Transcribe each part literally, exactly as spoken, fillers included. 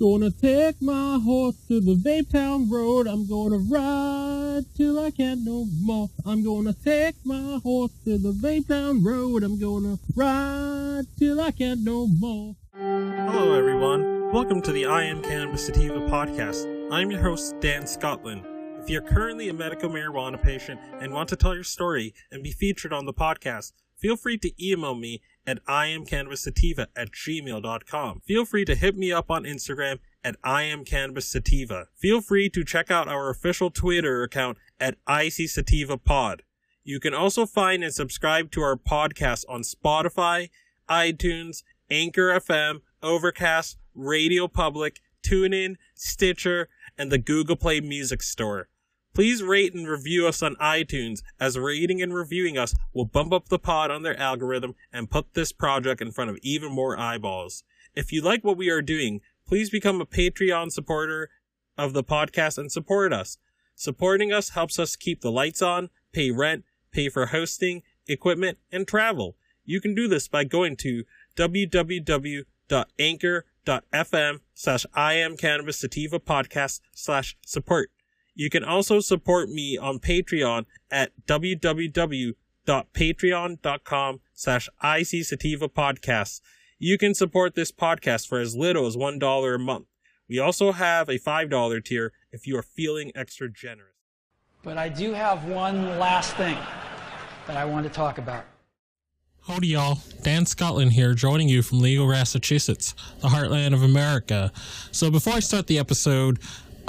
Gonna take my horse to the Vape Town Road. I'm gonna ride till I can't no more. I'm gonna take my horse to the Vape Town Road. I'm gonna ride till I can't no more. Hello everyone. Welcome to the I Am Cannabis Sativa podcast. I'm your host, Dan Scotland. If you're currently a medical marijuana patient and want to tell your story and be featured on the podcast, feel free to email me at iamcannabissativa at gmail dot com. Feel free to hit me up on Instagram at iamcannabissativa. Feel free to check out our official Twitter account at I C Sativa Pod. You can also find and subscribe to our podcast on Spotify, iTunes, Anchor F M, Overcast, Radio Public, TuneIn, Stitcher, and the Google Play Music Store. Please rate and review us on iTunes, as rating and reviewing us will bump up the pod on their algorithm and put this project in front of even more eyeballs. If you like what we are doing, please become a Patreon supporter of the podcast and support us. Supporting us helps us keep the lights on, pay rent, pay for hosting, equipment, and travel. You can do this by going to w w w dot anchor dot f m slash I Am Cannabis Sativa Podcast slash support. You can also support me on Patreon at w w w dot patreon dot com slash I C Sativa Podcast. You can support this podcast for as little as one dollar a month. We also have a five dollar tier if you are feeling extra generous. But I do have one last thing that I want to talk about. Howdy y'all, Dan Scotland here, joining you from Legal, Massachusetts, the heartland of America. So before I start the episode,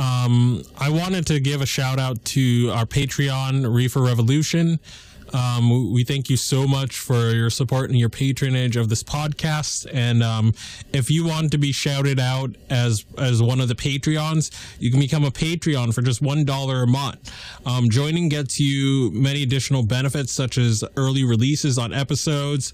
Um, I wanted to give a shout out to our Patreon, Reefer Revolution. Um, we thank you so much for your support and your patronage of this podcast. And um, if you want to be shouted out as as one of the Patreons, you can become a Patreon for just one dollar a month. Um, joining gets you many additional benefits, such as early releases on episodes,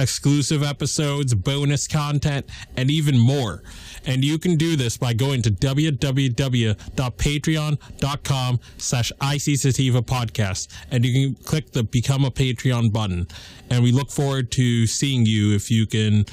exclusive episodes, bonus content, and even more. And you can do this by going to w w w dot patreon dot com slash I C Sativa Podcast, and you can click the Become a Patreon button. And we look forward to seeing you if you can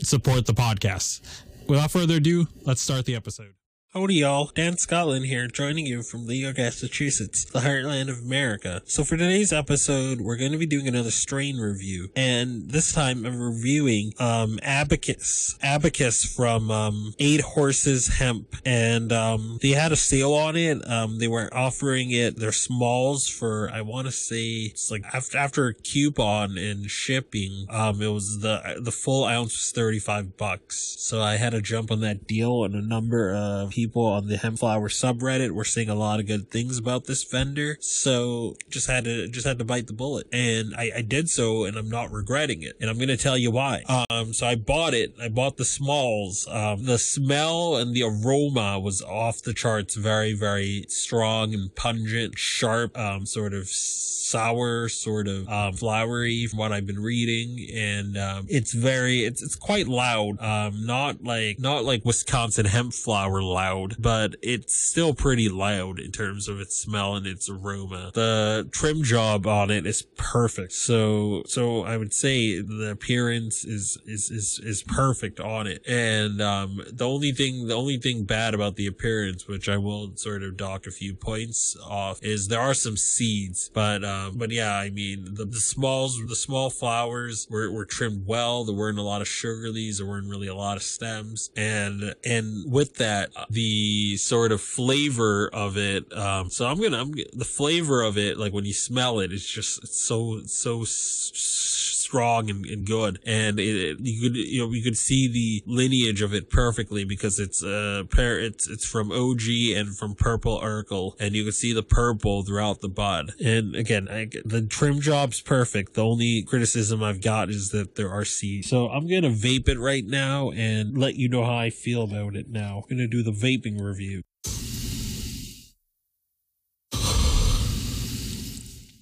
support the podcast. Without further ado, let's start the episode. Howdy y'all, Dan Scotland here, joining you from Leo, Massachusetts, the heartland of America. So for today's episode, we're going to be doing another strain review, and this time I'm reviewing um, Abacus. Abacus from um, Eight Horses Hemp, and um, they had a sale on it. Um, they were offering it, their smalls, for, I want to say, it's like after, after a coupon and shipping, um, it was the, the full ounce was thirty-five bucks. So I had to jump on that deal, and a number of people on the hemp flower subreddit were saying a lot of good things about this vendor, so just had to just had to bite the bullet, and I, I did so, and I'm not regretting it, and I'm gonna tell you why. Um, so I bought it. I bought the smalls. Um, the smell and the aroma was off the charts. Very, very strong and pungent, sharp, um, sort of sour, sort of um, flowery from what I've been reading, and um, it's very, it's it's quite loud. Um, not like not like Wisconsin hemp flower loud. But it's still pretty loud in terms of its smell and its aroma. The trim job on it is perfect. So, so I would say the appearance is, is, is, is perfect on it. And, um, the only thing, the only thing bad about the appearance, which I will sort of dock a few points off, is there are some seeds. But, um, but yeah, I mean, the, the smalls, the small flowers were, were trimmed well. There weren't a lot of sugar leaves. There weren't really a lot of stems. And, and with that, uh, the sort of flavor of it, um, so I'm gonna, I'm, the flavor of it, like when you smell it, it's just it's so, so strong and, and good. And it, it, you could, you know, you could see the lineage of it perfectly, because it's, uh, pair, it's, it's from O G and from Purple Urkel, and you can see the purple throughout the bud. And again, I, the trim job's perfect. The only criticism I've got is that there are seeds. So I'm gonna vape it right now and let you know how I feel about it now. I'm gonna do the vaping review.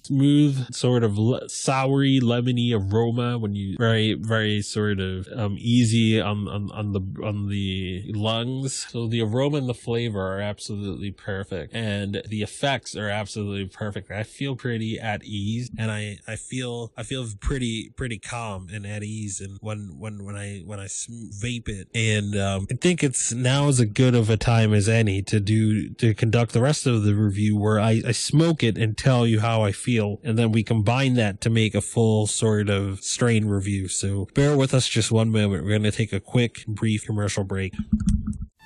smooth sort of le soury, lemony aroma when you very, very sort of um, easy on, on, on the on the lungs. So the aroma and the flavor are absolutely perfect, and the effects are absolutely perfect. I feel pretty at ease, and I I feel I feel pretty pretty calm and at ease. And when when when I when I vape it, and um, I think it's now as good of a time as any to do to conduct the rest of the review, where I, I smoke it and tell you how I feel, and then we combine that to make a full sort of strain review. So bear with us just one moment. We're going to take a quick, brief commercial break.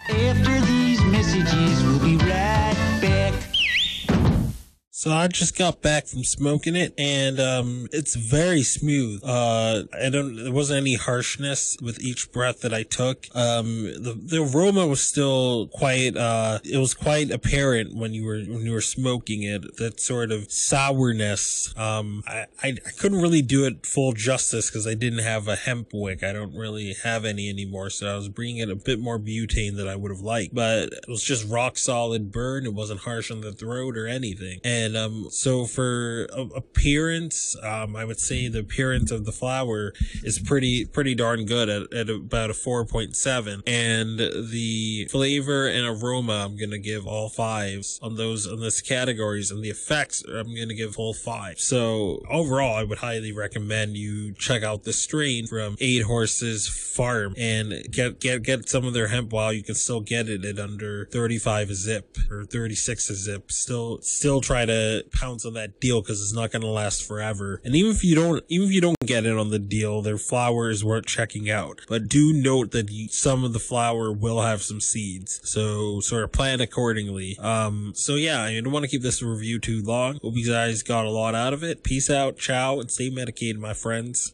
After these messages, we'll be right back. So I just got back from smoking it, and um, it's very smooth. Uh, I don't, there wasn't any harshness with each breath that I took. Um, the, the aroma was still quite, uh, it was quite apparent when you were, when you were smoking it, that sort of sourness. Um, I, I, I couldn't really do it full justice because I didn't have a hemp wick. I don't really have any anymore. So I was bringing in a bit more butane than I would have liked, but it was just rock solid burn. It wasn't harsh on the throat or anything. And And um, so for uh, appearance, um, I would say the appearance of the flower is pretty, pretty darn good at, at about a four point seven. And the flavor and aroma, I'm gonna give all fives on those on this categories, and the effects, I'm gonna give whole five. So overall, I would highly recommend you check out the strain from Eight Horses Farm, and get get get some of their hemp while you can still get it at under thirty-five a zip or thirty-six a zip. Still, still try to. to pounce on that deal, because it's not going to last forever. And even if you don't, even if you don't get it on the deal, their flower is worth checking out. But do note that you, some of the flower will have some seeds, so sort of plan accordingly. Um, so yeah, I don't want to keep this review too long. Hope you guys got a lot out of it. Peace out, ciao, and stay medicated, my friends.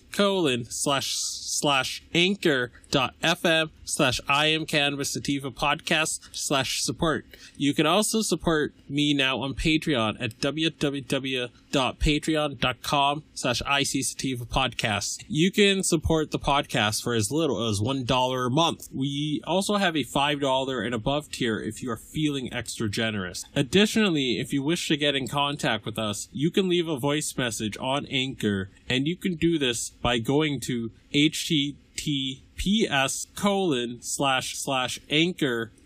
colon slash slash anchor dot f m slash i am cannabis sativa podcast slash support. You can also support me now on Patreon at w w w dot patreon dot com slash i c sativa podcast. You can support the podcast for as little as one dollar a month. We also have a five dollar and above tier if you are feeling extra generous. Additionally, if you wish to get in contact with us, you can leave a voice message on Anchor, and you can do this by going to h t t p s colon slash slash anchor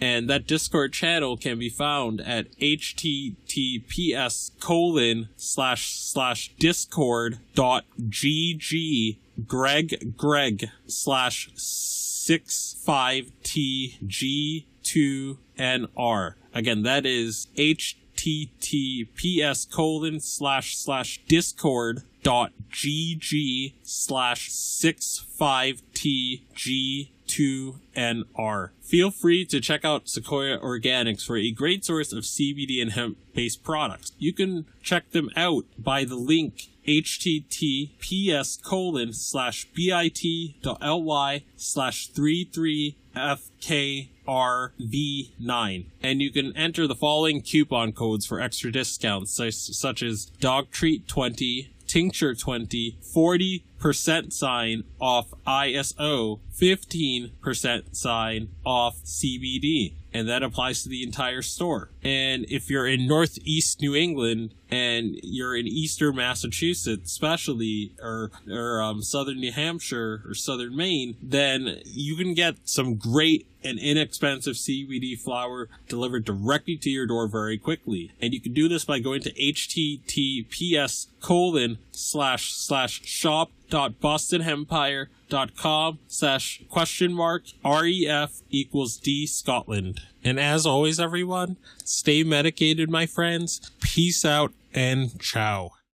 and that Discord channel can be found at h t t p s colon slash slash discord dot g g greg greg slash six five t g two n r. Again, that is h t t p s colon slash slash discord dot g g slash six five t g two n r. Feel free to check out Sequoia Organics for a great source of C B D and hemp-based products. You can check them out by the link h t t p s colon slash bit dot l y slash three three f k r v nine, and you can enter the following coupon codes for extra discounts, such, such as dog treat twenty, tincture twenty, forty percent sign off I S O, fifteen percent sign off C B D, and that applies to the entire store. And if you're in Northeast New England and you're in Eastern Massachusetts, especially, or or um, Southern New Hampshire or Southern Maine, then you can get some great and inexpensive C B D flower delivered directly to your door very quickly. And you can do this by going to h t t p s colon slash slash shop dot boston empire dot com slash question mark ref equals d scotland. And as always, everyone, stay medicated, my friends. Peace out and ciao.